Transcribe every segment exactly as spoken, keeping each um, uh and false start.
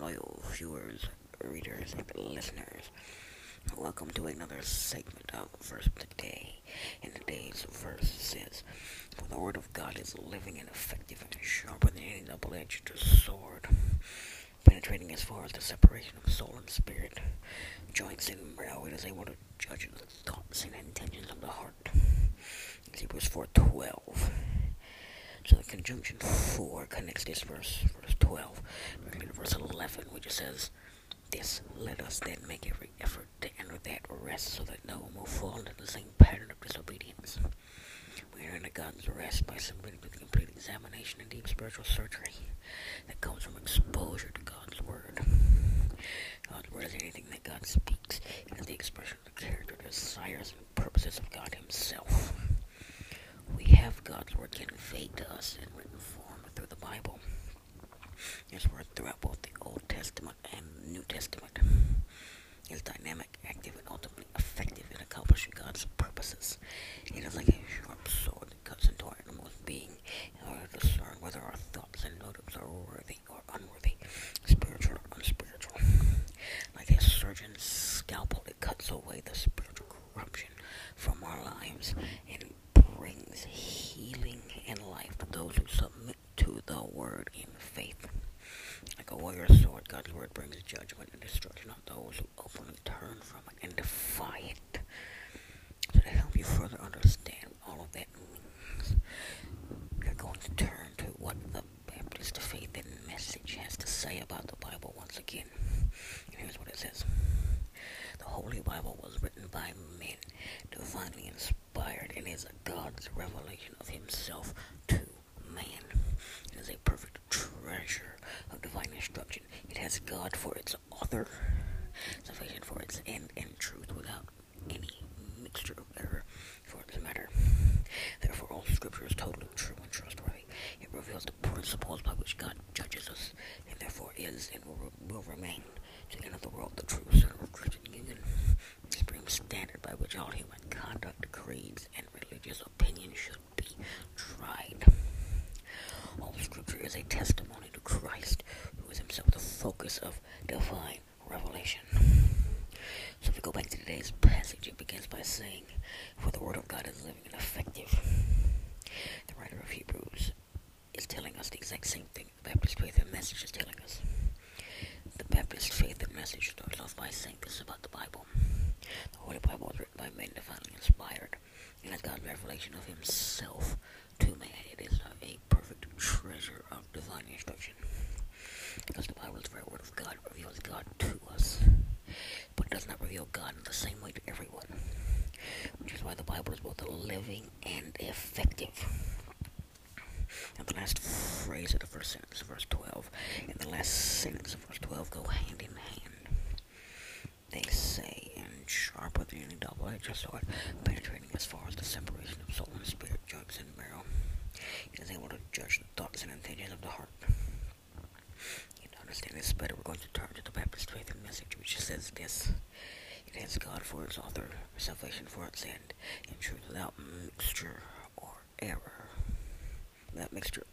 Loyal viewers, readers, and listeners, welcome to another segment of Verse of the Day. And today's verse says, "For the word of God is living and effective and sharper than any double-edged sword, penetrating as far as the separation of soul and spirit, joints and marrow. It is able to judge the thoughts and intentions of the heart." It's Hebrews four twelve. So the conjunction four connects this verse, verse twelve, to verse eleven, which says, "This let us then make every effort to enter that rest, so that no one will fall into the same pattern of disobedience." We enter into God's rest by submitting to the complete examination and deep spiritual surgery that comes from exposure to God's Word. God's Word is anything that God speaks. It is the expression of the character, desires, and purposes of God Himself. We have God's Word conveyed to us in written form through the Bible. His Word throughout both the Old Testament and New Testament is dynamic, active, and ultimately effective in accomplishing God's purposes. It is like a sharp sword that cuts into our innermost being in order to discern whether our thoughts and motives are worthy or unworthy, spiritual or unspiritual. Like a surgeon's scalpel, it cuts away the spiritual corruption from our lives and brings healing and life to those who submit to the Word in faith. Like a warrior's sword, God's Word brings judgment and destruction on those who openly turn from it and defy it. So to help you further understand all of that means, you're going to turn to what the Baptist faith and message has to say about the Bible once again. And here's what it says. The Holy Bible was written by men, divinely inspired, and is God's revelation of Himself to man. It is a perfect treasure of divine instruction. It has God for its author, salvation for its end, and truth without any mixture of error for its matter. Therefore, all Scripture is totally true and trustworthy. It reveals the principles by which God judges us, and therefore is and will, will remain to the end of the world the true center of Christian union, the supreme standard by which all human conduct, creeds, and religious opinion should be tried. All Scripture is a testimony to Christ, who is Himself the focus of divine revelation. So if we go back to today's passage, it begins by saying, "For the Word of God is living and effective." The writer of Hebrews is telling us the exact same thing the Baptist faith and message is telling us. The Baptist faith and message starts off by saying this about the Bible. The Holy Bible was written by men divinely inspired, and has God's revelation of Himself to man. It is a perfect treasure of divine instruction. Because the Bible is the very Word of God, it reveals God to us, but it does not reveal God in the same way to everyone, which is why the Bible is both living and effective. And the last phrase of the first sentence of verse twelve and the last sentence of verse twelve go hand in hand. They say, "And sharper than any double-edged sword, penetrating as far as the separation of soul and spirit, joints and marrow. It is able to judge the thoughts and intentions of the heart." And to understand this better, we're going to turn to the Baptist faith and message, which says this. It has God for its author, salvation for its end, and truth without mixture or error. That mixture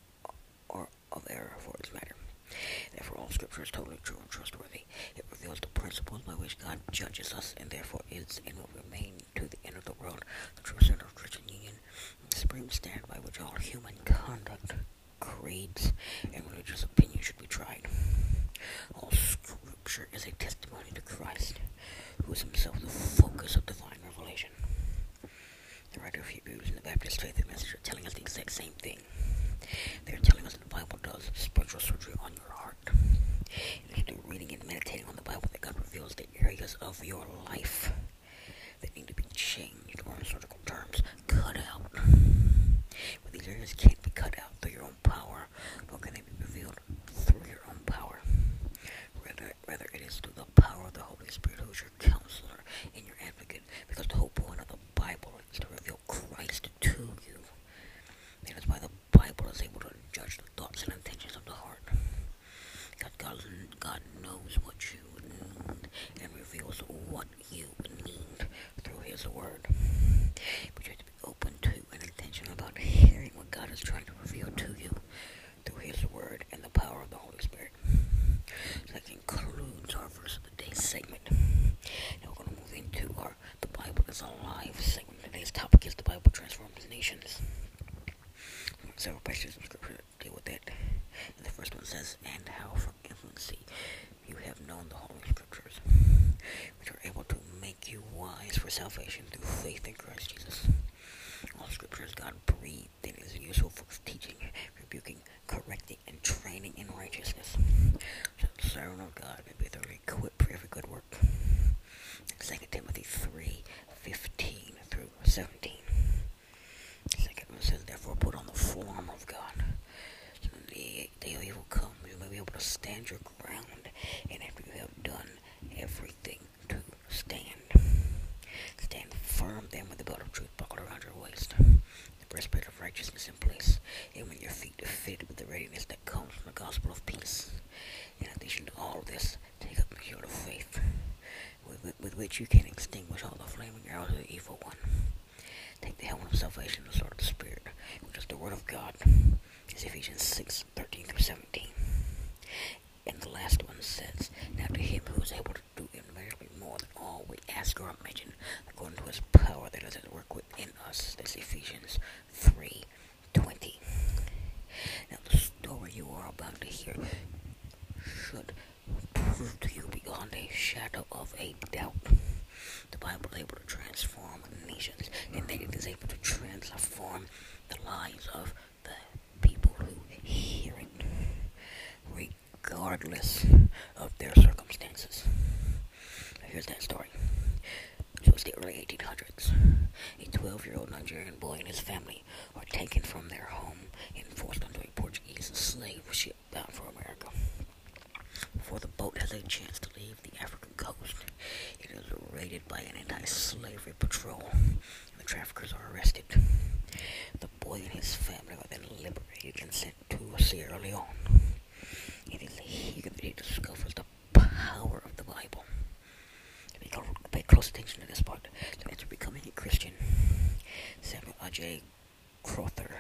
or of error for its matter. Therefore, all Scripture is totally true and trustworthy. It reveals the principles by which God judges us, and therefore is and will remain to the end of the world the true center of Christian union, the supreme standard by which all human conduct, creeds, and religious opinion should be tried. All Scripture is a testimony to Christ, who is Himself the focus of divine revelation. The writer of Hebrews and the Baptist faith and message are telling us the exact same thing. They're telling us that the Bible does spiritual surgery on your heart. It is through reading and meditating on the Bible that God reveals the areas of your life that need to be changed, or in surgical terms, cut out. But these areas can't be cut out through your own power, nor can they be revealed through your own power. Rather, rather it is through the power of the Holy Spirit, who is your counselor and your advocate, because the whole point of the Bible is to reveal Christ to you. That is why the Bible is able to judge the thoughts and intentions of the heart. God, God, God knows what you need and reveals what you need through His Word. But you have to be open to and intentional about hearing what God is trying to reveal to you through His Word and the power of the Holy Spirit. So nations. Several passages of Scripture deal with that. And the first one says, and how from infancy you have known the Holy Scriptures, which are able to make you wise for salvation through faith in Christ Jesus. All Scripture is God-breathed and is useful for teaching, rebuking, correcting, and training in righteousness, so the servant of God may be thoroughly equipped for every good work. Second Timothy three, fifteen through seventeen. The second one says, therefore put on the form of God, so when the day of evil comes, you may be able to stand your ground, and after you have done everything to stand. Stand firm then with the belt of truth buckled around your waist, the breastplate of righteousness in place, and when your feet are fitted with the readiness that comes from the gospel of peace. In addition to all this, take up the shield of faith, with, with, with which you can extinguish all the flaming arrows of the evil one. Take the helmet of salvation, the sword of the Spirit, which is the word of God. It's Ephesians six, thirteen through seventeen. And the last one says, now to him who is able to do immeasurably more than all we ask or imagine, according to his power that is at work within us. That's Ephesians three, twenty. Now the story you are about to hear should prove to you beyond a shadow of a doubt the Bible is able to transform nations, and that it is able to transform the lives of the people who hear it, regardless of their circumstances. Now here's that story. So it's the early eighteen hundreds. A twelve-year-old Nigerian boy and his family are taken from their home and forced onto a Portuguese slave ship bound for America. Before the boat has a chance to leave the African coast, it is raided by an anti-slavery patrol, and the traffickers are arrested. The boy and his family are then liberated and sent to Sierra Leone. It is here that he discovers the power of the Bible. If you pay close attention to this part, so after becoming a Christian, Samuel A J. Crother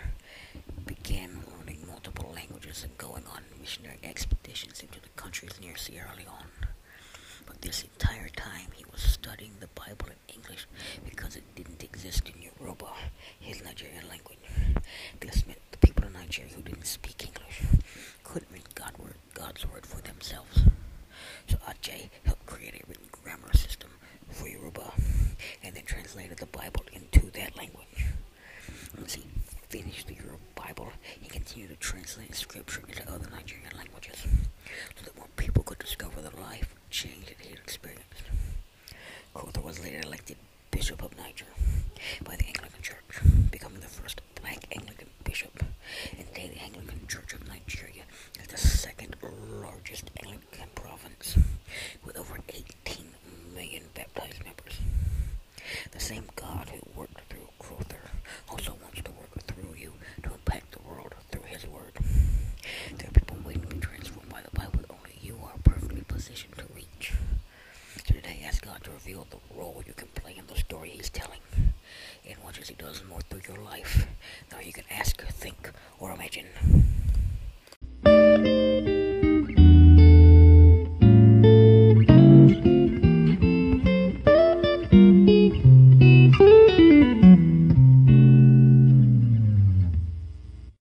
began learning multiple languages and going on missionary expeditions into the countries near Sierra Leone. But this entire time he was studying the Bible in English because it didn't exist in Yoruba, his Nigerian language. This meant the people in Nigeria who didn't speak English couldn't read God word, God's word for themselves. So Ajay helped create a written grammar system for Yoruba and then translated the Bible into that language. Once he finished the Yoruba Bible, he continued to translate scripture into other Nigerian languages so that more people could discover the life change that he had experienced. Crother was later elected Bishop of Niger by the Anglican Church, becoming the first black Anglican bishop, and today the Anglican Church of Nigeria is the second largest Anglican province, with over eighteen million baptized members. The same God who worked through Crother also wants to work through you to impact the world through his word. There are people waiting to be transformed by the Bible that only you are perfectly positioned to reach. So today, ask God to reveal the role you can play in the story he's telling, and watch as he does more through your life than you can ask, think, or imagine.